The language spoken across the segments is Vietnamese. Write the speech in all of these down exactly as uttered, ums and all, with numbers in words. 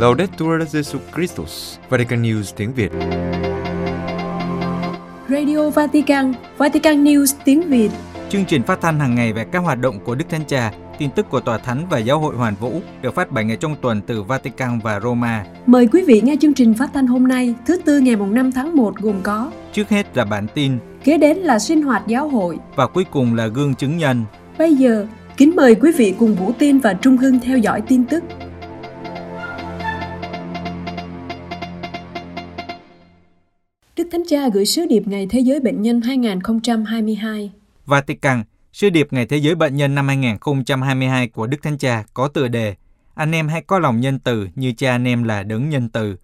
Laudetur Jesu Christus, Vatican News tiếng Việt. Radio Vatican, Vatican News tiếng Việt. Chương trình phát thanh hàng ngày về các hoạt động của Đức Thánh Cha, tin tức của Tòa Thánh và Giáo hội Hoàn Vũ được phát bảy ngày trong tuần từ Vatican và Roma. Mời quý vị nghe chương trình phát thanh hôm nay, thứ Tư ngày năm tháng một gồm có: trước hết là bản tin, kế đến là sinh hoạt giáo hội và cuối cùng là gương chứng nhân. Bây giờ, kính mời quý vị cùng Vũ Tin và Trung Hưng theo dõi tin tức. Đức Thánh Cha gửi sứ điệp Ngày Thế giới Bệnh nhân hai không hai hai. Vatican, sứ điệp Ngày Thế giới Bệnh nhân năm hai không hai hai của Đức Thánh Cha có tựa đề "Anh em hãy có lòng nhân từ như cha anh em là đấng nhân từ".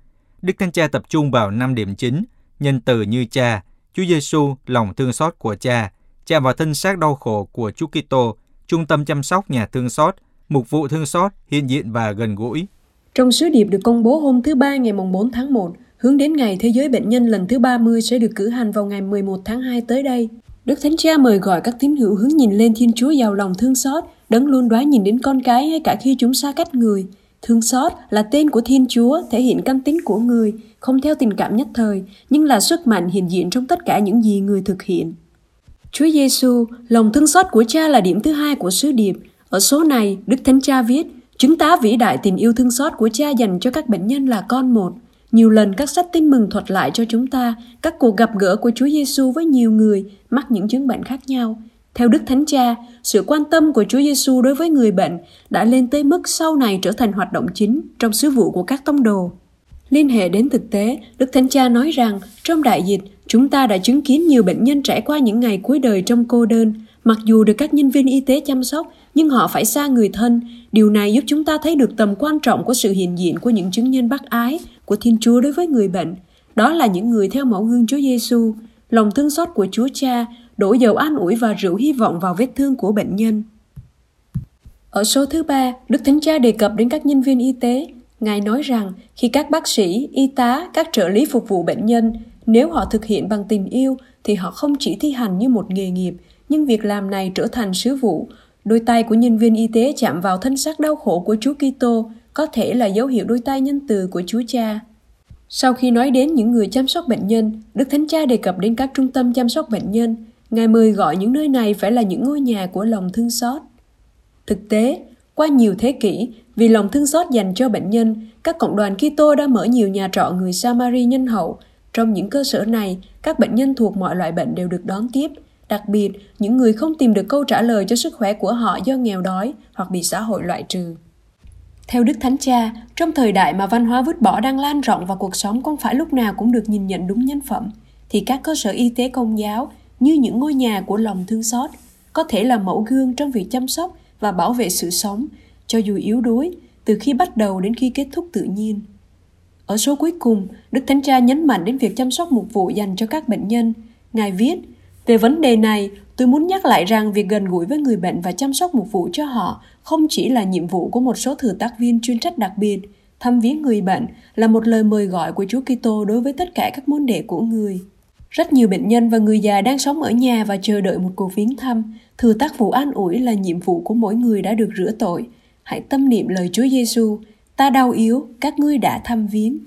Đức Thánh Cha tập trung vào năm điểm chính: nhân từ như cha, Chúa Giêsu, lòng thương xót của cha, cha vào thân xác đau khổ của Chúa Kitô, trung tâm chăm sóc nhà thương xót, mục vụ thương xót hiện diện và gần gũi. Trong sứ điệp được công bố hôm thứ Ba ngày bốn tháng một, hướng đến Ngày Thế giới Bệnh nhân lần thứ ba mươi sẽ được cử hành vào ngày mười một tháng hai tới đây. Đức Thánh Cha mời gọi các tín hữu hướng nhìn lên Thiên Chúa giàu lòng thương xót, đấng luôn đoái nhìn đến con cái hay cả khi chúng xa cách người. Thương xót là tên của Thiên Chúa, thể hiện căn tính của người, không theo tình cảm nhất thời, nhưng là sức mạnh hiện diện trong tất cả những gì người thực hiện. Chúa Giêsu, lòng thương xót của cha là điểm thứ hai của sứ điệp. Ở số này, Đức Thánh Cha viết, chứng tá vĩ đại tình yêu thương xót của cha dành cho các bệnh nhân là con một. Nhiều lần các sách tin mừng thuật lại cho chúng ta các cuộc gặp gỡ của Chúa Giêsu với nhiều người mắc những chứng bệnh khác nhau. Theo Đức Thánh Cha, sự quan tâm của Chúa Giêsu đối với người bệnh đã lên tới mức sau này trở thành hoạt động chính trong sứ vụ của các tông đồ. Liên hệ đến thực tế, Đức Thánh Cha nói rằng trong đại dịch, chúng ta đã chứng kiến nhiều bệnh nhân trải qua những ngày cuối đời trong cô đơn. Mặc dù được các nhân viên y tế chăm sóc, nhưng họ phải xa người thân. Điều này giúp chúng ta thấy được tầm quan trọng của sự hiện diện của những chứng nhân bác ái của Thiên Chúa đối với người bệnh. Đó là những người theo mẫu gương Chúa Giêsu, lòng thương xót của Chúa Cha, đổ dầu an ủi và rượu hy vọng vào vết thương của bệnh nhân. Ở số thứ ba, Đức Thánh Cha đề cập đến các nhân viên y tế. Ngài nói rằng khi các bác sĩ, y tá, các trợ lý phục vụ bệnh nhân, nếu họ thực hiện bằng tình yêu thì họ không chỉ thi hành như một nghề nghiệp, nhưng việc làm này trở thành sứ vụ. Đôi tay của nhân viên y tế chạm vào thân xác đau khổ của Chúa Kitô, có thể là dấu hiệu đôi tay nhân từ của Chúa Cha. Sau khi nói đến những người chăm sóc bệnh nhân, Đức Thánh Cha đề cập đến các trung tâm chăm sóc bệnh nhân. Ngài mời gọi những nơi này phải là những ngôi nhà của lòng thương xót. Thực tế, qua nhiều thế kỷ, vì lòng thương xót dành cho bệnh nhân, các cộng đoàn Kitô đã mở nhiều nhà trọ người Samari nhân hậu. Trong những cơ sở này, các bệnh nhân thuộc mọi loại bệnh đều được đón tiếp, đặc biệt những người không tìm được câu trả lời cho sức khỏe của họ do nghèo đói hoặc bị xã hội loại trừ. Theo Đức Thánh Cha, trong thời đại mà văn hóa vứt bỏ đang lan rộng và cuộc sống không phải lúc nào cũng được nhìn nhận đúng nhân phẩm, thì các cơ sở y tế công giáo như những ngôi nhà của lòng thương xót có thể là mẫu gương trong việc chăm sóc và bảo vệ sự sống, cho dù yếu đuối, từ khi bắt đầu đến khi kết thúc tự nhiên. Ở số cuối cùng, Đức Thánh Cha nhấn mạnh đến việc chăm sóc mục vụ dành cho các bệnh nhân. Ngài viết, về vấn đề này, tôi muốn nhắc lại rằng việc gần gũi với người bệnh và chăm sóc mục vụ cho họ không chỉ là nhiệm vụ của một số thừa tác viên chuyên trách đặc biệt. Thăm viếng người bệnh là một lời mời gọi của Chúa Kitô đối với tất cả các môn đệ của người. Rất nhiều bệnh nhân và người già đang sống ở nhà và chờ đợi một cuộc viếng thăm. Thừa tác vụ an ủi là nhiệm vụ của mỗi người đã được rửa tội. Hãy tâm niệm lời Chúa Giêsu, ta đau yếu, các ngươi đã thăm viếng.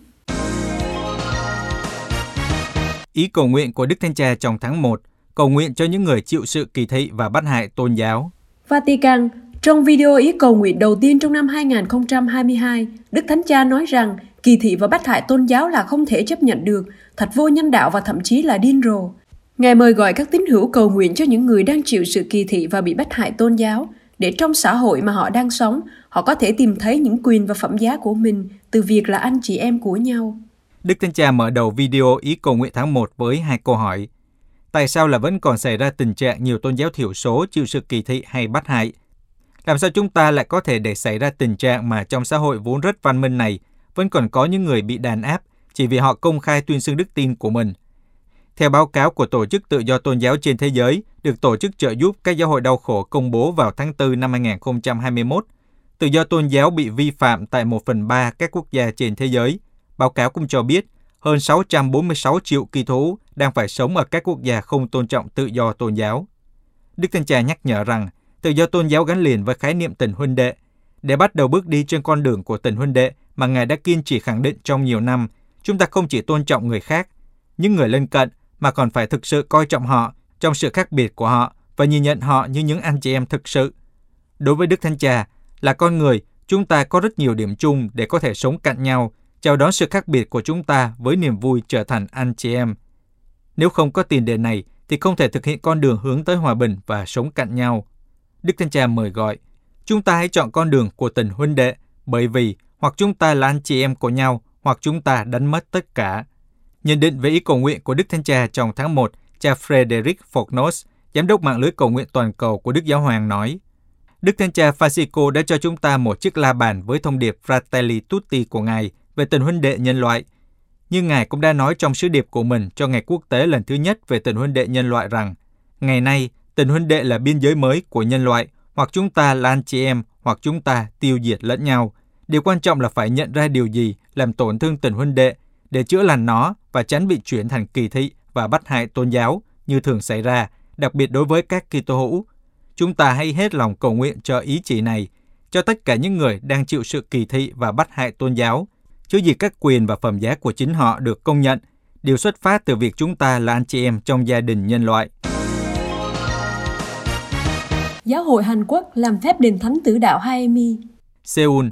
Ý cầu nguyện của Đức Thánh Cha trong tháng một, cầu nguyện cho những người chịu sự kỳ thị và bắt hại tôn giáo. Vatican, trong video ý cầu nguyện đầu tiên trong năm hai không hai hai, Đức Thánh Cha nói rằng kỳ thị và bắt hại tôn giáo là không thể chấp nhận được, thật vô nhân đạo và thậm chí là điên rồ. Ngài mời gọi các tín hữu cầu nguyện cho những người đang chịu sự kỳ thị và bị bắt hại tôn giáo, để trong xã hội mà họ đang sống, họ có thể tìm thấy những quyền và phẩm giá của mình từ việc là anh chị em của nhau. Đức Thánh Cha mở đầu video ý cầu nguyện tháng một với hai câu hỏi. Tại sao là vẫn còn xảy ra tình trạng nhiều tôn giáo thiểu số chịu sự kỳ thị hay bắt hại? Làm sao chúng ta lại có thể để xảy ra tình trạng mà trong xã hội vốn rất văn minh này vẫn còn có những người bị đàn áp chỉ vì họ công khai tuyên xưng đức tin của mình? Theo báo cáo của Tổ chức Tự do Tôn giáo trên thế giới, được Tổ chức trợ giúp các giáo hội đau khổ công bố vào tháng tư năm hai không hai mốt, tự do tôn giáo bị vi phạm tại một phần ba các quốc gia trên thế giới. Báo cáo cũng cho biết, hơn sáu trăm bốn mươi sáu triệu Kitô hữu đang phải sống ở các quốc gia không tôn trọng tự do tôn giáo. Đức Thánh Cha nhắc nhở rằng, tự do tôn giáo gắn liền với khái niệm tình huynh đệ. Để bắt đầu bước đi trên con đường của tình huynh đệ mà Ngài đã kiên trì khẳng định trong nhiều năm, chúng ta không chỉ tôn trọng người khác, những người lân cận, mà còn phải thực sự coi trọng họ trong sự khác biệt của họ và nhìn nhận họ như những anh chị em thực sự. Đối với Đức Thánh Cha, là con người, chúng ta có rất nhiều điểm chung để có thể sống cạnh nhau, chào đón sự khác biệt của chúng ta với niềm vui trở thành anh chị em. Nếu không có tiền đề này, thì không thể thực hiện con đường hướng tới hòa bình và sống cạnh nhau. Đức Thánh Cha mời gọi, chúng ta hãy chọn con đường của tình huynh đệ, bởi vì hoặc chúng ta là anh chị em của nhau, hoặc chúng ta đánh mất tất cả. Nhận định về ý cầu nguyện của Đức Thánh Cha trong tháng một, cha Frederic Fognos, giám đốc mạng lưới cầu nguyện toàn cầu của Đức Giáo Hoàng nói, Đức Thánh Cha Francisco đã cho chúng ta một chiếc la bàn với thông điệp Fratelli Tutti của Ngài về tình huynh đệ nhân loại. Nhưng Ngài cũng đã nói trong sứ điệp của mình cho Ngày Quốc tế lần thứ nhất về tình huynh đệ nhân loại rằng, ngày nay, tình huynh đệ là biên giới mới của nhân loại, hoặc chúng ta là anh chị em, hoặc chúng ta tiêu diệt lẫn nhau. Điều quan trọng là phải nhận ra điều gì làm tổn thương tình huynh đệ để chữa lành nó và tránh bị chuyển thành kỳ thị và bắt hại tôn giáo như thường xảy ra, đặc biệt đối với các Kitô hữu. Chúng ta hãy hết lòng cầu nguyện cho ý chỉ này, cho tất cả những người đang chịu sự kỳ thị và bắt hại tôn giáo, chứ gì các quyền và phẩm giá của chính họ được công nhận, điều xuất phát từ việc chúng ta là anh chị em trong gia đình nhân loại. Giáo hội Hàn Quốc làm phép đền thánh tử đạo Haemi. Seoul,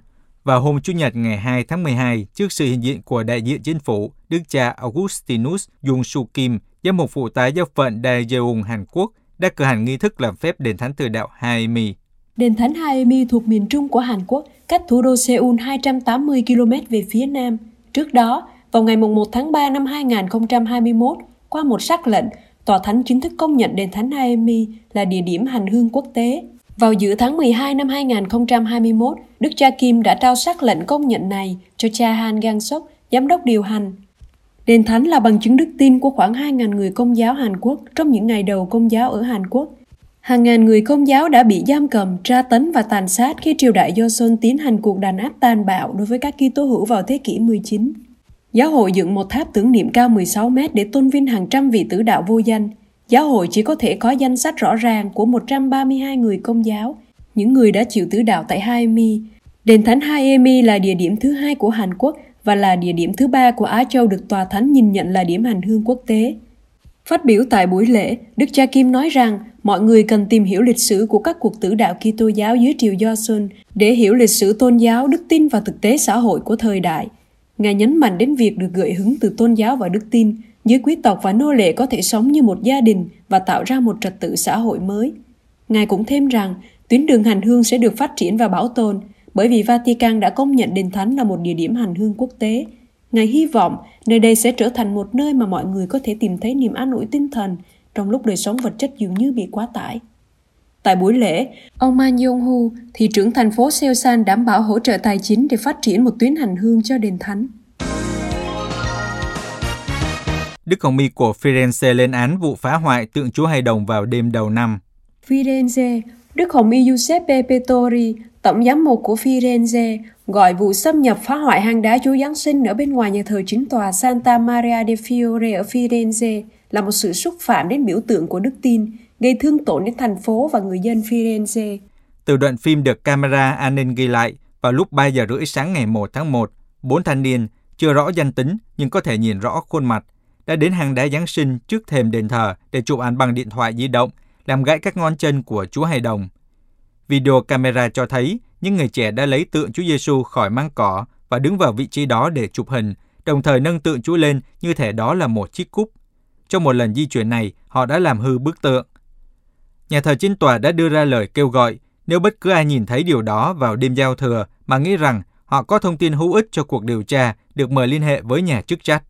vào hôm Chủ nhật ngày hai tháng mười hai, trước sự hiện diện của đại diện chính phủ, Đức cha Augustinus Jung Su Kim, giám mục phụ tá giáo phận Daejeon, Hàn Quốc, đã cử hành nghi thức làm phép đền thánh tử đạo Haemi. Đền thánh Haemi thuộc miền trung của Hàn Quốc, cách thủ đô Seoul hai trăm tám mươi ki lô mét về phía nam. Trước đó, vào ngày mùng một tháng ba năm hai nghìn không trăm hai mươi mốt, qua một sắc lệnh, Tòa Thánh chính thức công nhận đền thánh Haemi là địa điểm hành hương quốc tế. Vào giữa tháng mười hai năm hai nghìn không trăm hai mươi mốt, Đức cha Kim đã trao sắc lệnh công nhận này cho cha Han Gang-sok, giám đốc điều hành. Đền thánh là bằng chứng đức tin của khoảng hai nghìn người Công giáo Hàn Quốc trong những ngày đầu Công giáo ở Hàn Quốc. Hàng ngàn người Công giáo đã bị giam cầm, tra tấn và tàn sát khi triều đại Joseon tiến hành cuộc đàn áp tàn bạo đối với các Kitô hữu vào thế kỷ mười chín. Giáo hội dựng một tháp tưởng niệm cao mười sáu mét để tôn vinh hàng trăm vị tử đạo vô danh. Giáo hội chỉ có thể có danh sách rõ ràng của một trăm ba mươi hai người Công giáo, những người đã chịu tử đạo tại Haemi. Đền thánh Haemi là địa điểm thứ hai của Hàn Quốc và là địa điểm thứ ba của Á Châu được Tòa Thánh nhìn nhận là điểm hành hương quốc tế. Phát biểu tại buổi lễ, Đức cha Kim nói rằng mọi người cần tìm hiểu lịch sử của các cuộc tử đạo Kitô giáo dưới triều Joseon để hiểu lịch sử tôn giáo, đức tin và thực tế xã hội của thời đại. Ngài nhấn mạnh đến việc được gợi hứng từ tôn giáo và đức tin, giới quý tộc và nô lệ có thể sống như một gia đình và tạo ra một trật tự xã hội mới. Ngài cũng thêm rằng tuyến đường hành hương sẽ được phát triển và bảo tồn, bởi vì Vatican đã công nhận đền thánh là một địa điểm hành hương quốc tế. Ngài hy vọng nơi đây sẽ trở thành một nơi mà mọi người có thể tìm thấy niềm an ủi tinh thần trong lúc đời sống vật chất dường như bị quá tải. Tại buổi lễ, ông Man Yong-hu, thị trưởng thành phố Seosan, đảm bảo hỗ trợ tài chính để phát triển một tuyến hành hương cho đền thánh. Đức Hồng Y của Firenze lên án vụ phá hoại tượng Chúa Hài Đồng vào đêm đầu năm. Firenze, Đức Hồng Y Giuseppe Petori, tổng giám mục của Firenze, gọi vụ xâm nhập phá hoại hang đá Chúa Giáng sinh ở bên ngoài nhà thờ chính tòa Santa Maria de Fiore ở Firenze là một sự xúc phạm đến biểu tượng của đức tin, gây thương tổn đến thành phố và người dân Firenze. Từ đoạn phim được camera an ninh ghi lại, vào lúc ba giờ rưỡi sáng ngày một tháng một, bốn thanh niên, chưa rõ danh tính nhưng có thể nhìn rõ khuôn mặt, đã đến hang đá Giáng sinh trước thềm đền thờ để chụp ảnh bằng điện thoại di động, làm gãy các ngón chân của Chúa Hài Đồng. Video camera cho thấy những người trẻ đã lấy tượng Chúa Giêsu khỏi máng cỏ và đứng vào vị trí đó để chụp hình, đồng thời nâng tượng Chúa lên như thể đó là một chiếc cúp. Trong một lần di chuyển này, họ đã làm hư bức tượng. Nhà thờ chính tòa đã đưa ra lời kêu gọi nếu bất cứ ai nhìn thấy điều đó vào đêm giao thừa mà nghĩ rằng họ có thông tin hữu ích cho cuộc điều tra, được mời liên hệ với nhà chức trách.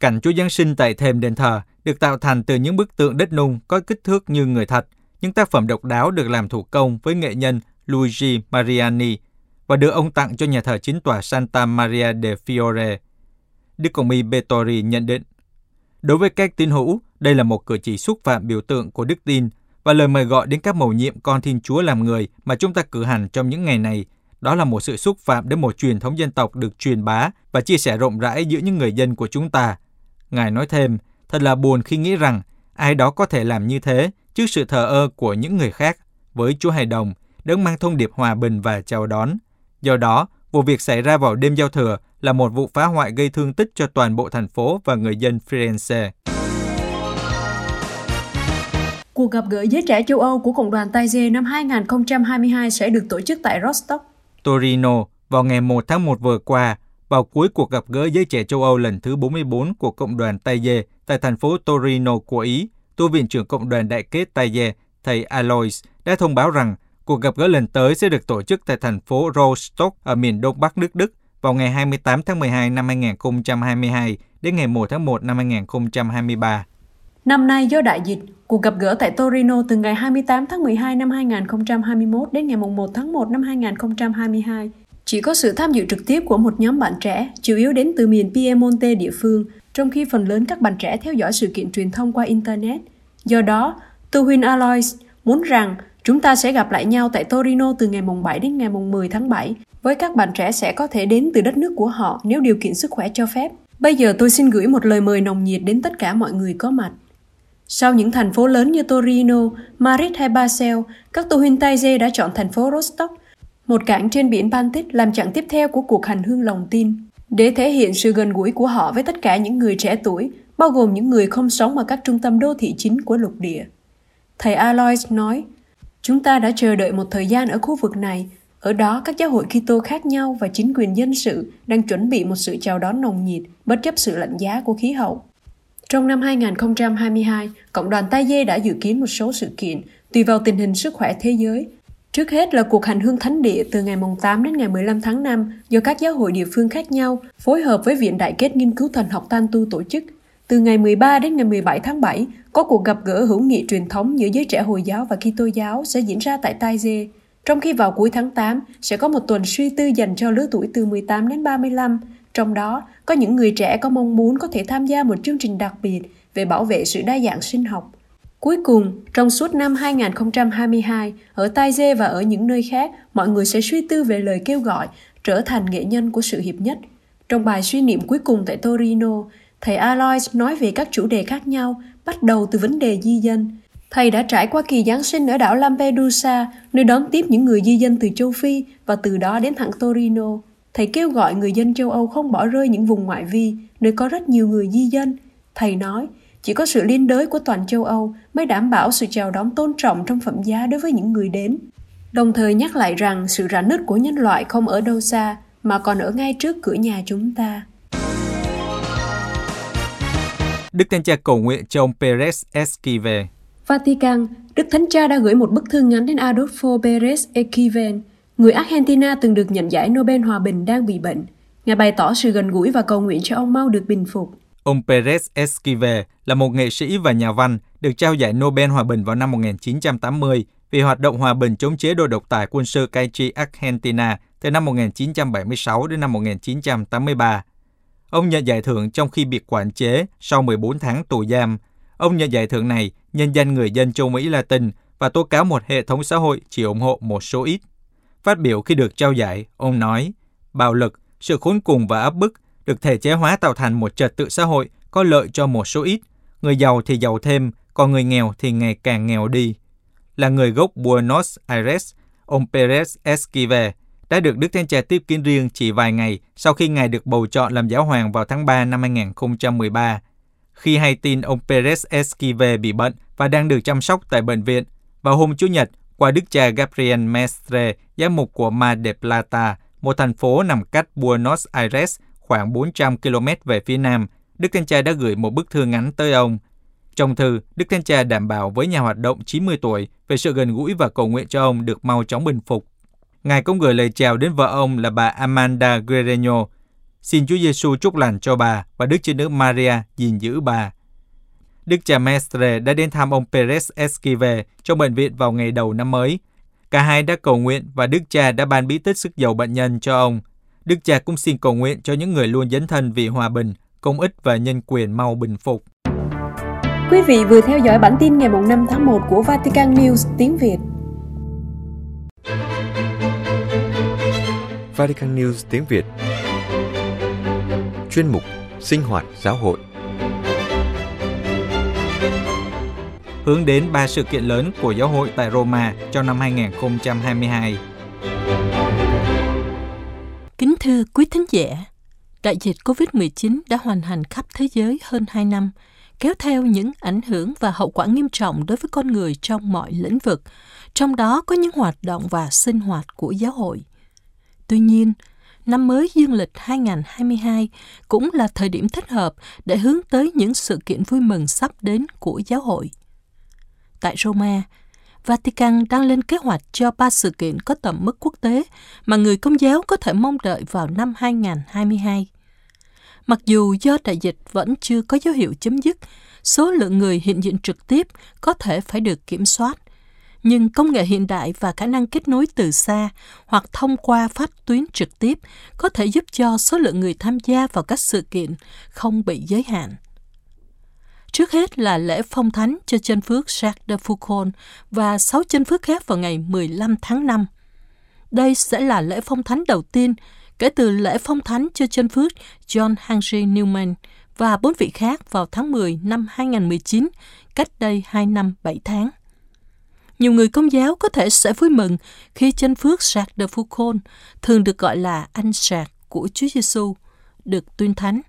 Cảnh Chúa Giáng sinh tại thềm đền thờ được tạo thành từ những bức tượng đất nung có kích thước như người thật, những tác phẩm độc đáo được làm thủ công với nghệ nhân Luigi Mariani và được ông tặng cho nhà thờ chính tòa Santa Maria de Fiore. Đức Hồng Y Betori nhận định, đối với các tín hữu, đây là một cử chỉ xúc phạm biểu tượng của đức tin và lời mời gọi đến các mầu nhiệm con Thiên Chúa làm người mà chúng ta cử hành trong những ngày này. Đó là một sự xúc phạm đến một truyền thống dân tộc được truyền bá và chia sẻ rộng rãi giữa những người dân của chúng ta. Ngài nói thêm, thật là buồn khi nghĩ rằng ai đó có thể làm như thế trước sự thờ ơ của những người khác với Chúa Hài Đồng, đấng mang thông điệp hòa bình và chào đón. Do đó, Vụ việc xảy ra vào đêm giao thừa là một vụ phá hoại gây thương tích cho toàn bộ thành phố và người dân Firenze. Cuộc gặp gỡ giới trẻ châu Âu của Cộng đoàn Taize năm hai không hai hai sẽ được tổ chức tại Rostock, Torino vào ngày mùng một tháng một vừa qua, vào cuối cuộc gặp gỡ giới trẻ châu Âu lần thứ bốn mươi bốn của Cộng đoàn Taize tại thành phố Torino của Ý. Tu viện trưởng Cộng đoàn Đại kết Taize, thầy Alois, đã thông báo rằng cuộc gặp gỡ lần tới sẽ được tổ chức tại thành phố Rostock ở miền Đông Bắc nước Đức vào ngày hai mươi tám tháng mười hai năm hai nghìn không trăm hai mươi hai đến ngày mùng một tháng một năm hai nghìn không trăm hai mươi ba. Năm nay do đại dịch, cuộc gặp gỡ tại Torino từ ngày hai mươi tám tháng mười hai năm hai nghìn không trăm hai mươi mốt đến ngày mùng một tháng một năm hai nghìn không trăm hai mươi hai chỉ có sự tham dự trực tiếp của một nhóm bạn trẻ, chủ yếu đến từ miền Piemonte địa phương, trong khi phần lớn các bạn trẻ theo dõi sự kiện truyền thông qua Internet. Do đó, Tu huynh Alois muốn rằng chúng ta sẽ gặp lại nhau tại Torino từ ngày mùng bảy đến ngày mùng mười tháng bảy, với các bạn trẻ sẽ có thể đến từ đất nước của họ nếu điều kiện sức khỏe cho phép. Bây giờ tôi xin gửi một lời mời nồng nhiệt đến tất cả mọi người có mặt. Sau những thành phố lớn như Torino, Madrid hay Basel, các tu huynh Taize đã chọn thành phố Rostock, một cảng trên biển Baltic, làm chặng tiếp theo của cuộc hành hương lòng tin, để thể hiện sự gần gũi của họ với tất cả những người trẻ tuổi, bao gồm những người không sống ở các trung tâm đô thị chính của lục địa. Thầy Alois nói, chúng ta đã chờ đợi một thời gian ở khu vực này, ở đó các giáo hội Kitô khác nhau và chính quyền dân sự đang chuẩn bị một sự chào đón nồng nhiệt, bất chấp sự lạnh giá của khí hậu. Trong năm hai nghìn không trăm hai mươi hai, Cộng đoàn Taize đã dự kiến một số sự kiện tùy vào tình hình sức khỏe thế giới. Trước hết là cuộc hành hương thánh địa từ ngày mùng tám đến ngày mười lăm tháng năm do các giáo hội địa phương khác nhau phối hợp với Viện Đại kết Nghiên cứu Thần học Tantu tổ chức. Từ ngày mười ba đến ngày mười bảy tháng bảy, có cuộc gặp gỡ hữu nghị truyền thống giữa giới trẻ Hồi giáo và Kitô giáo sẽ diễn ra tại Taize, trong khi vào cuối tháng tám sẽ có một tuần suy tư dành cho lứa tuổi từ mười tám đến ba mươi lăm. Trong đó, có những người trẻ có mong muốn có thể tham gia một chương trình đặc biệt về bảo vệ sự đa dạng sinh học. Cuối cùng, trong suốt năm hai nghìn không trăm hai mươi hai, ở Taize và ở những nơi khác, mọi người sẽ suy tư về lời kêu gọi trở thành nghệ nhân của sự hiệp nhất. Trong bài suy niệm cuối cùng tại Torino, thầy Alois nói về các chủ đề khác nhau, bắt đầu từ vấn đề di dân. Thầy đã trải qua kỳ Giáng sinh ở đảo Lampedusa, nơi đón tiếp những người di dân từ châu Phi và từ đó đến thẳng Torino. Thầy kêu gọi người dân châu Âu không bỏ rơi những vùng ngoại vi, nơi có rất nhiều người di dân. Thầy nói, chỉ có sự liên đới của toàn châu Âu mới đảm bảo sự chào đón tôn trọng trong phẩm giá đối với những người đến. Đồng thời nhắc lại rằng sự rạn nứt của nhân loại không ở đâu xa, mà còn ở ngay trước cửa nhà chúng ta. Đức Thánh Cha cầu nguyện cho ông Pérez Esquivel. Vatican, Đức Thánh Cha đã gửi một bức thư ngắn đến Adolfo Pérez Esquivel, người Argentina từng được nhận giải Nobel Hòa Bình đang bị bệnh. Ngài bày tỏ sự gần gũi và cầu nguyện cho ông mau được bình phục. Ông Pérez Esquivel là một nghệ sĩ và nhà văn, được trao giải Nobel Hòa Bình vào năm một nghìn chín trăm tám mươi vì hoạt động hòa bình chống chế độ độc tài quân sự Caichi Argentina từ năm một nghìn chín trăm bảy mươi sáu đến năm một nghìn chín trăm tám mươi ba. Ông nhận giải thưởng trong khi bị quản chế sau mười bốn tháng tù giam. Ông nhận giải thưởng này nhân danh người dân châu Mỹ Latin và tố cáo một hệ thống xã hội chỉ ủng hộ một số ít. Phát biểu khi được trao giải, ông nói, bạo lực, sự khốn cùng và áp bức được thể chế hóa tạo thành một trật tự xã hội có lợi cho một số ít. Người giàu thì giàu thêm, còn người nghèo thì ngày càng nghèo đi. Là người gốc Buenos Aires, ông Pérez Esquivel đã được Đức Thánh Cha tiếp kiến riêng chỉ vài ngày sau khi Ngài được bầu chọn làm giáo hoàng vào tháng ba năm hai nghìn không trăm mười ba. Khi hay tin ông Pérez Esquivel bị bệnh và đang được chăm sóc tại bệnh viện, vào hôm Chủ nhật, qua Đức Cha Gabriel Mestre, giám mục của Mar del Plata, một thành phố nằm cách Buenos Aires khoảng bốn trăm ki lô mét về phía nam, Đức Thánh Cha đã gửi một bức thư ngắn tới ông. Trong thư, Đức Thánh Cha đảm bảo với nhà hoạt động chín mươi tuổi về sự gần gũi và cầu nguyện cho ông được mau chóng bình phục. Ngài cũng gửi lời chào đến vợ ông là bà Amanda Guerreño. Xin Chúa Giêsu chúc lành cho bà và Đức Chúa Nữ Maria gìn giữ bà. Đức Cha Mestre đã đến thăm ông Pérez Esquivel trong bệnh viện vào ngày đầu năm mới. Cả hai đã cầu nguyện và Đức Cha đã ban bí tích sức dầu bệnh nhân cho ông. Đức Cha cũng xin cầu nguyện cho những người luôn dấn thân vì hòa bình, công ích và nhân quyền mau bình phục. Quý vị vừa theo dõi bản tin ngày mùng năm tháng một của Vatican News tiếng Việt. Vatican News tiếng Việt. Chuyên mục Sinh hoạt giáo hội hướng đến ba sự kiện lớn của giáo hội tại Roma trong năm hai nghìn không trăm hai mươi hai. Kính Thưa quý thính giả, đại dịch cô vít mười chín đã hoành hành khắp thế giới hơn hai năm, kéo theo những ảnh hưởng và hậu quả nghiêm trọng đối với con người trong mọi lĩnh vực, trong đó có những hoạt động và sinh hoạt của giáo hội. Tuy nhiên, năm mới dương lịch hai không hai hai cũng là thời điểm thích hợp để hướng tới những sự kiện vui mừng sắp đến của giáo hội. Tại Roma, Vatican đang lên kế hoạch cho ba sự kiện có tầm mức quốc tế mà người Công giáo có thể mong đợi vào năm hai không hai hai. Mặc dù do đại dịch vẫn chưa có dấu hiệu chấm dứt, số lượng người hiện diện trực tiếp có thể phải được kiểm soát, nhưng công nghệ hiện đại và khả năng kết nối từ xa hoặc thông qua phát tuyến trực tiếp có thể giúp cho số lượng người tham gia vào các sự kiện không bị giới hạn. Trước hết là lễ phong thánh cho chân phước Jacques de Foucauld và sáu chân phước khác vào ngày mười lăm tháng năm. Đây sẽ là lễ phong thánh đầu tiên kể từ lễ phong thánh cho chân phước John Henry Newman và bốn vị khác vào tháng mười năm hai không một chín, cách đây hai năm bảy tháng. Nhiều người Công giáo có thể sẽ vui mừng khi chân phước Jacques de Foucauld, thường được gọi là anh Jacques của Chúa Giêsu, được tuyên thánh.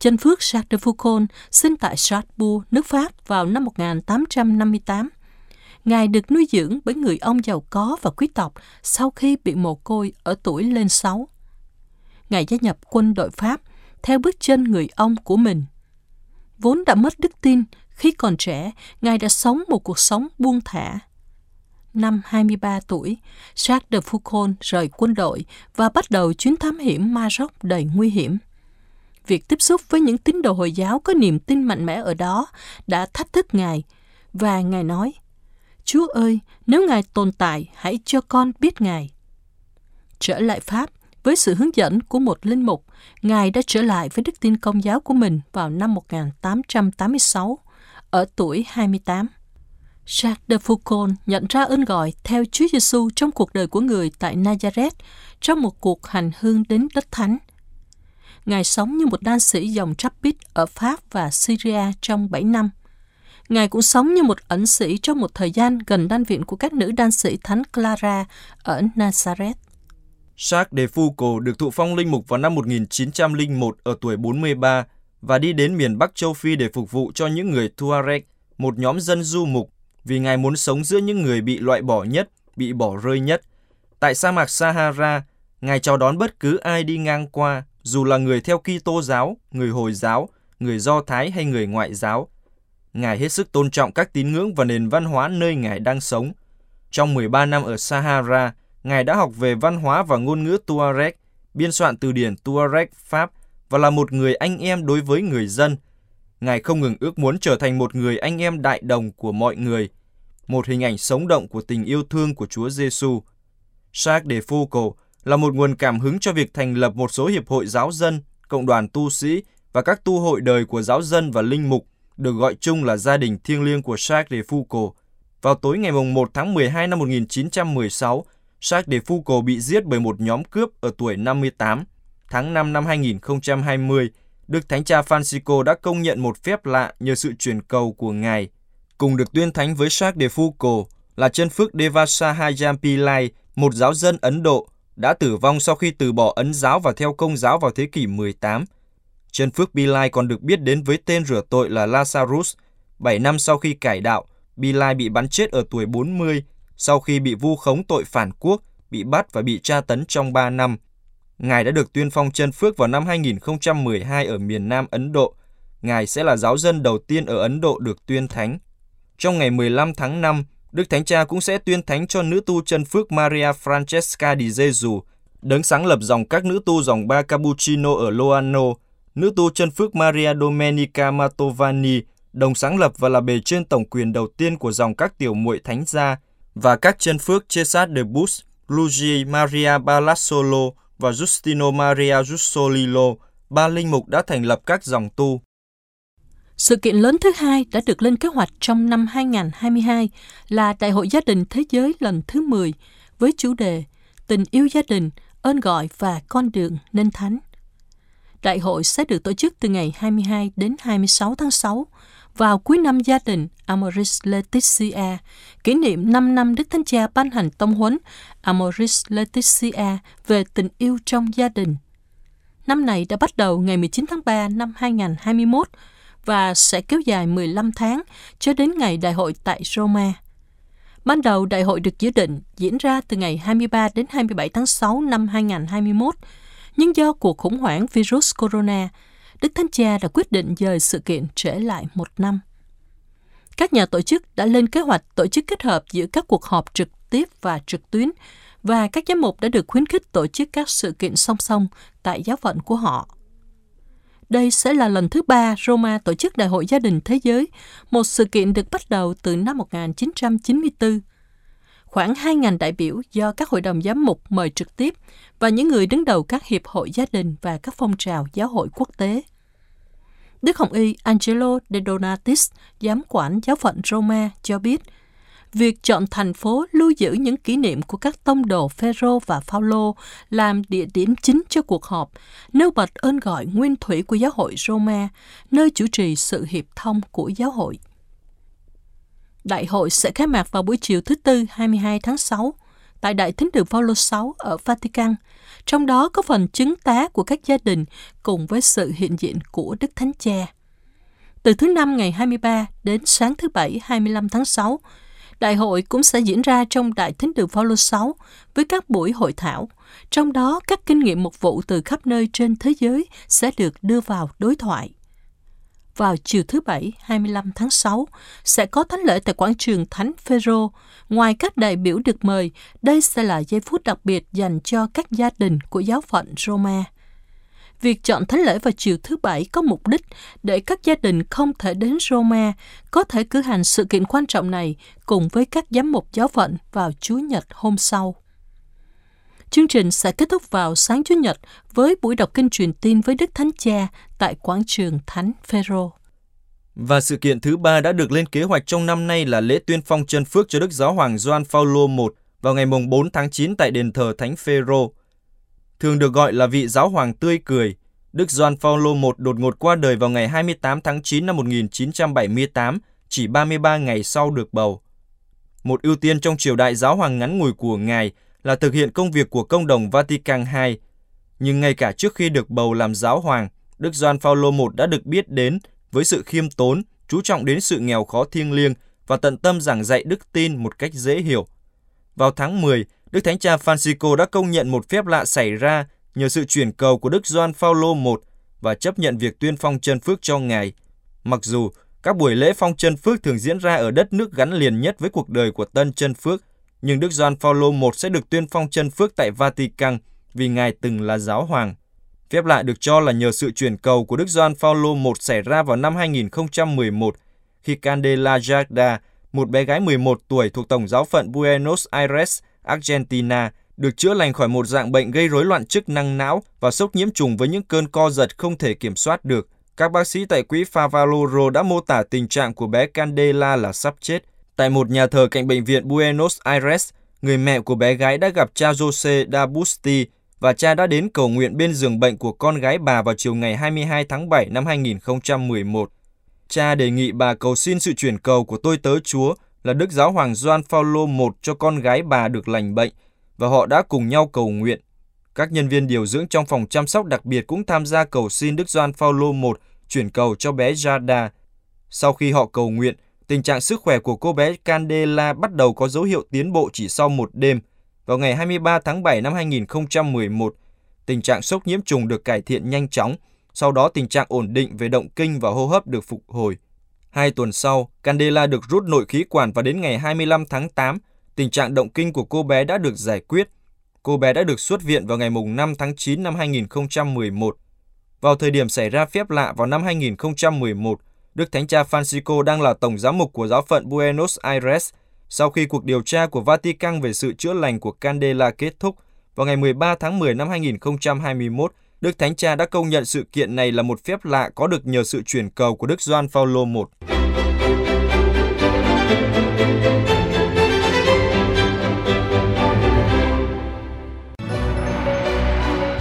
Chân phước Charles de Foucauld sinh tại Strasbourg, nước Pháp vào năm một nghìn tám trăm năm mươi tám. Ngài được nuôi dưỡng bởi người ông giàu có và quý tộc sau khi bị mồ côi ở tuổi lên sáu. Ngài gia nhập quân đội Pháp theo bước chân người ông của mình. Vốn đã mất đức tin, khi còn trẻ, Ngài đã sống một cuộc sống buông thả. Năm hai mươi ba tuổi, Charles de Foucauld rời quân đội và bắt đầu chuyến thám hiểm Maroc đầy nguy hiểm. Việc tiếp xúc với những tín đồ Hồi giáo có niềm tin mạnh mẽ ở đó đã thách thức Ngài, và Ngài nói, Chúa ơi, nếu Ngài tồn tại, hãy cho con biết Ngài. Trở lại Pháp, với sự hướng dẫn của một linh mục, Ngài đã trở lại với đức tin Công giáo của mình vào năm một nghìn tám trăm tám mươi sáu, ở tuổi hai mươi tám. Jacques de Foucauld nhận ra ơn gọi theo Chúa Giêsu trong cuộc đời của người tại Nazareth trong một cuộc hành hương đến đất Thánh. Ngài sống như một đan sĩ dòng Trappist ở Pháp và Syria trong bảy năm. Ngài cũng sống như một ẩn sĩ trong một thời gian gần đan viện của các nữ đan sĩ Thánh Clara ở Nazareth. Jacques de Foucauld được thụ phong linh mục vào năm một nghìn chín trăm lẻ một ở tuổi bốn mươi ba và đi đến miền Bắc châu Phi để phục vụ cho những người Tuareg, một nhóm dân du mục, vì Ngài muốn sống giữa những người bị loại bỏ nhất, bị bỏ rơi nhất. Tại sa mạc Sahara, Ngài chào đón bất cứ ai đi ngang qua, dù là người theo Kitô giáo, người Hồi giáo, người Do Thái hay người ngoại giáo. Ngài hết sức tôn trọng các tín ngưỡng và nền văn hóa nơi Ngài đang sống. Trong mười ba năm ở Sahara, Ngài đã học về văn hóa và ngôn ngữ Tuareg, biên soạn từ điển Tuareg Pháp và là một người anh em đối với người dân. Ngài không ngừng ước muốn trở thành một người anh em đại đồng của mọi người, một hình ảnh sống động của tình yêu thương của Chúa Giêsu. Jacques de Foucauld là một nguồn cảm hứng cho việc thành lập một số hiệp hội giáo dân, cộng đoàn tu sĩ và các tu hội đời của giáo dân và linh mục, được gọi chung là gia đình thiêng liêng của Jacques de Foucauld. Vào tối ngày một tháng mười hai năm một nghìn chín trăm mười sáu, Jacques de Foucauld bị giết bởi một nhóm cướp ở tuổi năm mươi tám. Tháng năm năm hai nghìn không trăm hai mươi, Đức Thánh Cha Francisco đã công nhận một phép lạ nhờ sự truyền cầu của Ngài. Cùng được tuyên thánh với Jacques de Foucauld là chân phước Devasahayam Pillai, một giáo dân Ấn Độ, đã tử vong sau khi từ bỏ Ấn giáo và theo Công giáo vào thế kỷ mười tám. Chân phước Pillai còn được biết đến với tên rửa tội là Lazarus. bảy năm sau khi cải đạo, Pillai bị bắn chết ở tuổi bốn mươi, sau khi bị vu khống tội phản quốc, bị bắt và bị tra tấn trong ba năm. Ngài đã được tuyên phong chân phước vào năm hai nghìn không trăm mười hai ở miền Nam Ấn Độ. Ngài sẽ là giáo dân đầu tiên ở Ấn Độ được tuyên thánh. Trong ngày mười lăm tháng năm, Đức Thánh Cha cũng sẽ tuyên thánh cho nữ tu chân phước Maria Francesca di Gesù, đấng sáng lập dòng các nữ tu dòng ba Cappuccino ở Loano, nữ tu chân phước Maria Domenica Mantovani, đồng sáng lập và là bề trên tổng quyền đầu tiên của dòng các tiểu muội thánh gia, và các chân phước Cesare de Bus, Luigi Maria Balassolo và Giustino Maria Giussolillo, ba linh mục đã thành lập các dòng tu. Sự kiện lớn thứ hai đã được lên kế hoạch trong năm hai không hai hai là Đại hội Gia đình Thế giới lần thứ mười với chủ đề Tình yêu gia đình, ơn gọi và con đường nên thánh. Đại hội sẽ được tổ chức từ ngày hai mươi hai đến hai mươi sáu tháng sáu Vào cuối năm gia đình, Amoris Laetitia kỷ niệm năm năm Đức Thánh Cha ban hành tông huấn Amoris Laetitia về tình yêu trong gia đình. Năm này đã bắt đầu ngày mười chín tháng ba năm hai nghìn không trăm hai mươi mốt và sẽ kéo dài mười lăm tháng cho đến ngày đại hội tại Roma. Ban đầu, đại hội được dự định diễn ra từ ngày hai mươi ba đến hai mươi bảy tháng sáu năm hai nghìn không trăm hai mươi mốt, nhưng do cuộc khủng hoảng virus corona, Đức Thánh Cha đã quyết định dời sự kiện trễ lại một năm. Các nhà tổ chức đã lên kế hoạch tổ chức kết hợp giữa các cuộc họp trực tiếp và trực tuyến, và các giám mục đã được khuyến khích tổ chức các sự kiện song song tại giáo phận của họ. Đây sẽ là lần thứ ba Roma tổ chức Đại hội Gia đình Thế giới, một sự kiện được bắt đầu từ năm một nghìn chín trăm chín mươi tư. Khoảng hai nghìn đại biểu do các hội đồng giám mục mời trực tiếp và những người đứng đầu các hiệp hội gia đình và các phong trào giáo hội quốc tế. Đức Hồng y Angelo De Donatis, giám quản giáo phận Roma, cho biết việc chọn thành phố lưu giữ những kỷ niệm của các tông đồ Phêrô và Phaolô làm địa điểm chính cho cuộc họp, nêu bật ơn gọi nguyên thủy của giáo hội Roma, nơi chủ trì sự hiệp thông của giáo hội. Đại hội sẽ khai mạc vào buổi chiều thứ Tư hai mươi hai tháng sáu tại Đại Thính đường Phaolô sáu ở Vatican, trong đó có phần chứng tá của các gia đình cùng với sự hiện diện của Đức Thánh Cha. Từ thứ Năm ngày hai mươi ba đến sáng thứ Bảy hai mươi lăm tháng sáu, Đại hội cũng sẽ diễn ra trong Đại Thính đường Phaolô sáu với các buổi hội thảo, trong đó các kinh nghiệm mục vụ từ khắp nơi trên thế giới sẽ được đưa vào đối thoại. Vào chiều thứ Bảy, hai mươi lăm tháng sáu, sẽ có thánh lễ tại quảng trường Thánh Phêrô. Ngoài các đại biểu được mời, đây sẽ là giây phút đặc biệt dành cho các gia đình của giáo phận Roma. Việc chọn thánh lễ vào chiều thứ Bảy có mục đích để các gia đình không thể đến Roma có thể cử hành sự kiện quan trọng này cùng với các giám mục giáo phận vào Chủ nhật hôm sau. Chương trình sẽ kết thúc vào sáng Chủ nhật với buổi đọc kinh truyền tin với Đức Thánh Cha tại quảng trường Thánh Phêrô. Và sự kiện thứ ba đã được lên kế hoạch trong năm nay là lễ tuyên phong chân phước cho Đức Giáo hoàng Gioan Phaolô I vào ngày bốn tháng chín tại đền thờ Thánh Phêrô. Thường được gọi là vị giáo hoàng tươi cười, Đức Gioan Phaolô I đột ngột qua đời vào ngày hai mươi tám tháng chín năm một nghìn chín trăm bảy mươi tám, chỉ ba mươi ba ngày sau được bầu. Một ưu tiên trong triều đại giáo hoàng ngắn ngủi của ngài là thực hiện công việc của Công đồng Vatican hai. Nhưng ngay cả trước khi được bầu làm giáo hoàng, Đức Gioan Phaolô I đã được biết đến với sự khiêm tốn, chú trọng đến sự nghèo khó thiêng liêng và tận tâm giảng dạy đức tin một cách dễ hiểu. Vào tháng mười, Đức Thánh Cha Francisco đã công nhận một phép lạ xảy ra nhờ sự chuyển cầu của Đức Gioan Phaolô I và chấp nhận việc tuyên phong chân phước cho ngài. Mặc dù các buổi lễ phong chân phước thường diễn ra ở đất nước gắn liền nhất với cuộc đời của tân chân phước, nhưng Đức Gioan Phaolô I sẽ được tuyên phong chân phước tại Vatican vì ngài từng là giáo hoàng. Phép lạ được cho là nhờ sự chuyển cầu của Đức Gioan Phaolô I xảy ra vào năm hai nghìn không trăm mười một khi Candela Jagda, một bé gái mười một tuổi thuộc Tổng giáo phận Buenos Aires, Argentina, được chữa lành khỏi một dạng bệnh gây rối loạn chức năng não và sốc nhiễm trùng với những cơn co giật không thể kiểm soát được. Các bác sĩ tại quỹ Favaloro đã mô tả tình trạng của bé Candela là sắp chết. Tại một nhà thờ cạnh bệnh viện Buenos Aires, người mẹ của bé gái đã gặp cha Jose da Busti và cha đã đến cầu nguyện bên giường bệnh của con gái bà vào chiều ngày hai mươi hai tháng bảy năm hai nghìn không trăm mười một. Cha đề nghị bà cầu xin sự chuyển cầu của tôi tớ Chúa là Đức Giáo hoàng Gioan Phaolô I cho con gái bà được lành bệnh, và họ đã cùng nhau cầu nguyện. Các nhân viên điều dưỡng trong phòng chăm sóc đặc biệt cũng tham gia cầu xin Đức Gioan Phaolô I chuyển cầu cho bé Jada. Sau khi họ cầu nguyện, tình trạng sức khỏe của cô bé Candela bắt đầu có dấu hiệu tiến bộ chỉ sau một đêm. Vào ngày hai mươi ba tháng bảy năm hai nghìn không trăm mười một, tình trạng sốc nhiễm trùng được cải thiện nhanh chóng, sau đó tình trạng ổn định về động kinh và hô hấp được phục hồi. Hai tuần sau, Candela được rút nội khí quản và đến ngày hai mươi lăm tháng tám, tình trạng động kinh của cô bé đã được giải quyết. Cô bé đã được xuất viện vào ngày năm tháng chín năm hai nghìn không trăm mười một. Vào thời điểm xảy ra phép lạ vào năm hai nghìn không trăm mười một, Đức Thánh Cha Francisco đang là Tổng giám mục của giáo phận Buenos Aires. Sau khi cuộc điều tra của Vatican về sự chữa lành của Candela kết thúc, vào ngày mười ba tháng mười năm hai nghìn không trăm hai mươi mốt, Đức Thánh Cha đã công nhận sự kiện này là một phép lạ có được nhờ sự chuyển cầu của Đức Gioan Phaolô I.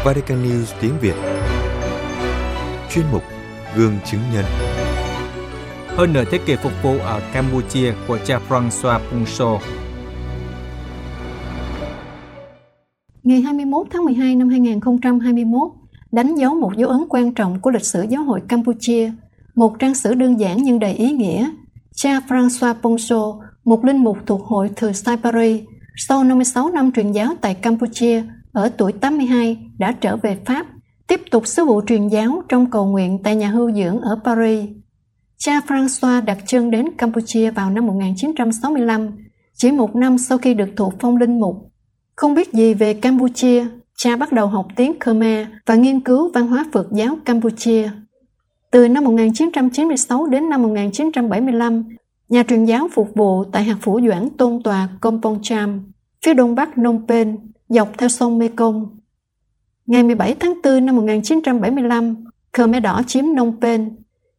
Vatican News tiếng Việt. Chuyên mục Gương chứng nhân. hơn nửa thế kỷ phục vụ ở Campuchia của cha François Ponsot. Ngày hai mươi mốt tháng mười hai năm hai nghìn không trăm hai mươi mốt đánh dấu một dấu ấn quan trọng của lịch sử giáo hội Campuchia, một trang sử đơn giản nhưng đầy ý nghĩa. Cha François Ponsot, một linh mục thuộc hội Thừa Sai Paris, sau năm mươi sáu năm truyền giáo tại Campuchia, ở tuổi tám mươi hai đã trở về Pháp, tiếp tục sứ vụ truyền giáo trong cầu nguyện tại nhà hưu dưỡng ở Paris. Cha François đặt chân đến Campuchia vào năm một nghìn chín trăm sáu mươi lăm, chỉ một năm sau khi được thụ phong linh mục. Không biết gì về Campuchia, cha bắt đầu học tiếng Khmer và nghiên cứu văn hóa Phật giáo Campuchia. Từ năm một nghìn chín trăm chín mươi sáu đến năm một nghìn chín trăm bảy mươi lăm, nhà truyền giáo phục vụ tại hạt phủ doãn Tôn Tòa Kompong Cham, phía đông bắc Phnom Penh, dọc theo sông Mekong. Ngày mười bảy tháng tư năm một nghìn chín trăm bảy mươi lăm, Khmer Đỏ chiếm Phnom Penh.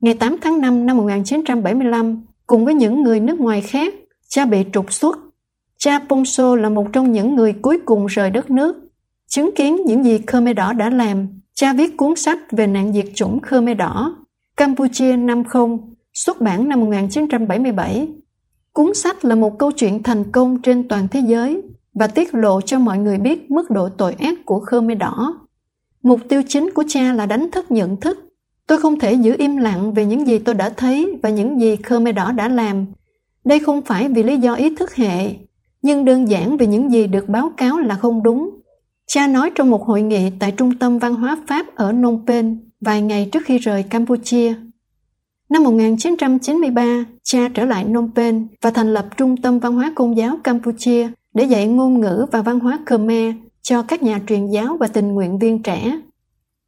Ngày tám tháng năm năm một nghìn chín trăm bảy mươi lăm, cùng với những người nước ngoài khác, cha bị trục xuất. Cha Ponsot là một trong những người cuối cùng rời đất nước. Chứng kiến những gì Khmer Đỏ đã làm, cha viết cuốn sách về nạn diệt chủng Khmer Đỏ, Campuchia năm không, xuất bản năm một nghìn chín trăm bảy mươi bảy. Cuốn sách là một câu chuyện thành công trên toàn thế giới và tiết lộ cho mọi người biết mức độ tội ác của Khmer Đỏ. Mục tiêu chính của cha là đánh thức nhận thức. Tôi không thể giữ im lặng về những gì tôi đã thấy và những gì Khmer Đỏ đã làm. Đây không phải vì lý do ý thức hệ, nhưng đơn giản vì những gì được báo cáo là không đúng. Cha nói trong một hội nghị tại Trung tâm Văn hóa Pháp ở Phnom Penh vài ngày trước khi rời Campuchia. Năm một nghìn chín trăm chín mươi ba, cha trở lại Phnom Penh và thành lập Trung tâm Văn hóa Công giáo Campuchia để dạy ngôn ngữ và văn hóa Khmer cho các nhà truyền giáo và tình nguyện viên trẻ.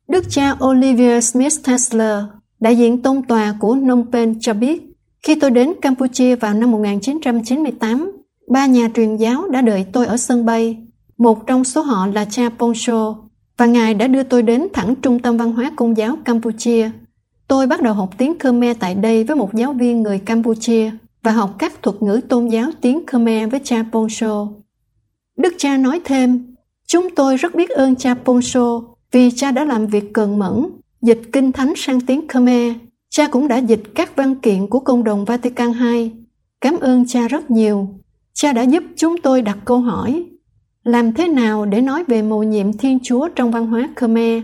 Đức cha Olivier Smith-Tesler, đại diện Tôn Tòa của Phnom Penh cho biết, khi tôi đến Campuchia vào năm một nghìn chín trăm chín mươi tám, ba nhà truyền giáo đã đợi tôi ở sân bay. Một trong số họ là cha Ponsot, và ngài đã đưa tôi đến thẳng Trung tâm Văn hóa Công giáo Campuchia. Tôi bắt đầu học tiếng Khmer tại đây với một giáo viên người Campuchia và học các thuật ngữ tôn giáo tiếng Khmer với cha Ponsot. Đức cha nói thêm, chúng tôi rất biết ơn cha Ponsot vì cha đã làm việc cần mẫn, dịch kinh thánh sang tiếng Khmer. Cha cũng đã dịch các văn kiện của Công đồng Vatican hai. Cảm ơn cha rất nhiều. Cha đã giúp chúng tôi đặt câu hỏi. Làm thế nào để nói về mầu nhiệm Thiên Chúa trong văn hóa Khmer?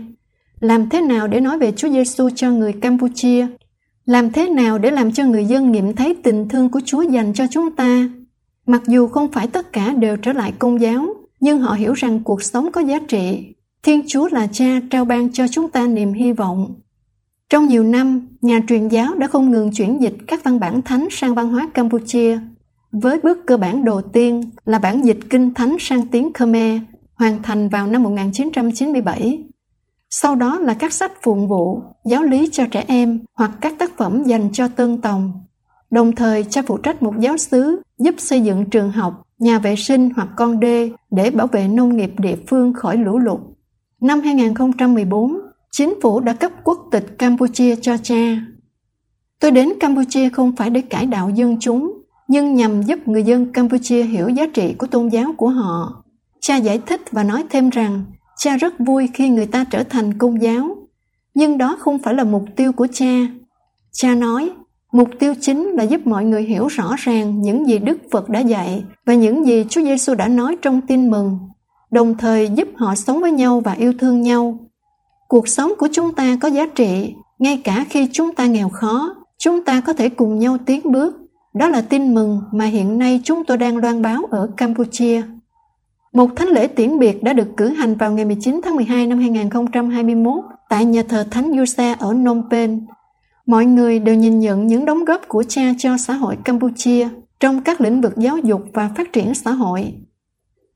Làm thế nào để nói về Chúa Giêsu cho người Campuchia? Làm thế nào để làm cho người dân nghiệm thấy tình thương của Chúa dành cho chúng ta? Mặc dù không phải tất cả đều trở lại Công giáo, nhưng họ hiểu rằng cuộc sống có giá trị. Thiên Chúa là Cha trao ban cho chúng ta niềm hy vọng. Trong nhiều năm, nhà truyền giáo đã không ngừng chuyển dịch các văn bản thánh sang văn hóa Campuchia. Với bước cơ bản đầu tiên là bản dịch Kinh Thánh sang tiếng Khmer, hoàn thành vào năm một nghìn chín trăm chín mươi bảy. Sau đó là các sách phụng vụ, giáo lý cho trẻ em hoặc các tác phẩm dành cho tân tòng. Đồng thời, cha phụ trách một giáo xứ giúp xây dựng trường học, nhà vệ sinh hoặc con đê để bảo vệ nông nghiệp địa phương khỏi lũ lụt. Năm hai nghìn không trăm mười bốn, chính phủ đã cấp quốc tịch Campuchia cho cha. Tôi đến Campuchia không phải để cải đạo dân chúng, nhưng nhằm giúp người dân Campuchia hiểu giá trị của tôn giáo của họ. Cha giải thích và nói thêm rằng cha rất vui khi người ta trở thành Công giáo, nhưng đó không phải là mục tiêu của cha. Cha nói, mục tiêu chính là giúp mọi người hiểu rõ ràng những gì Đức Phật đã dạy và những gì Chúa Giêsu đã nói trong Tin Mừng, đồng thời giúp họ sống với nhau và yêu thương nhau. Cuộc sống của chúng ta có giá trị, ngay cả khi chúng ta nghèo khó, chúng ta có thể cùng nhau tiến bước. Đó là tin mừng mà hiện nay chúng tôi đang loan báo ở Campuchia. Một thánh lễ tiễn biệt đã được cử hành vào ngày mười chín tháng mười hai năm hai nghìn không trăm hai mươi mốt tại nhà thờ Thánh Giuse ở Phnom Penh. Mọi người đều nhìn nhận những đóng góp của cha cho xã hội Campuchia trong các lĩnh vực giáo dục và phát triển xã hội.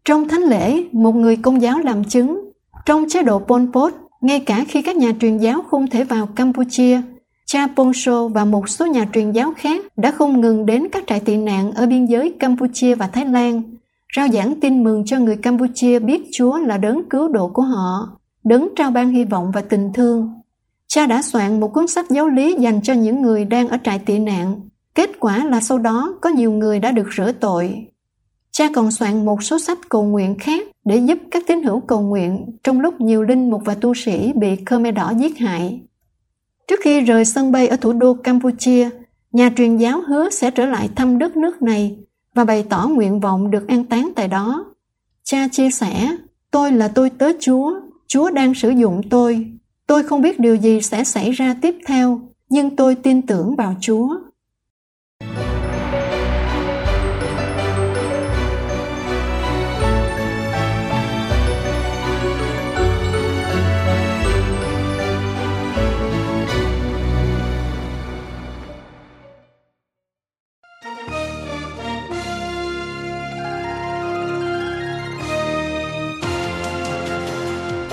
Trong thánh lễ, một người Công giáo làm chứng. Trong chế độ Pol Pot, ngay cả khi các nhà truyền giáo không thể vào Campuchia, cha Ponsot và một số nhà truyền giáo khác đã không ngừng đến các trại tị nạn ở biên giới Campuchia và Thái Lan, rao giảng tin mừng cho người Campuchia biết Chúa là đấng cứu độ của họ, đấng trao ban hy vọng và tình thương. Cha đã soạn một cuốn sách giáo lý dành cho những người đang ở trại tị nạn. Kết quả là sau đó có nhiều người đã được rửa tội. Cha còn soạn một số sách cầu nguyện khác để giúp các tín hữu cầu nguyện trong lúc nhiều linh mục và tu sĩ bị Khmer Đỏ giết hại. Trước khi rời sân bay ở thủ đô Campuchia, Nhà truyền giáo hứa sẽ trở lại thăm đất nước này và bày tỏ nguyện vọng được an táng tại đó. Cha chia sẻ, tôi là tôi tớ Chúa, Chúa đang sử dụng tôi. Tôi không biết điều gì sẽ xảy ra tiếp theo, nhưng tôi tin tưởng vào Chúa.